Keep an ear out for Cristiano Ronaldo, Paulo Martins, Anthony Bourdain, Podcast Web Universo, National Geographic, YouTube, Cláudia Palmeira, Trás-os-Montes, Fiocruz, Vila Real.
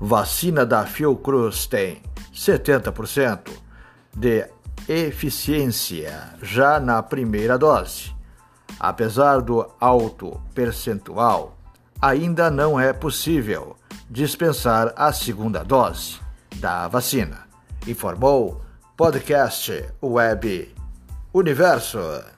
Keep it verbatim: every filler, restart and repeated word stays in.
Vacina da Fiocruz tem setenta por cento de eficiência já na primeira dose. Apesar do alto percentual, ainda não é possível dispensar a segunda dose da vacina, informou Podcast Web Universo.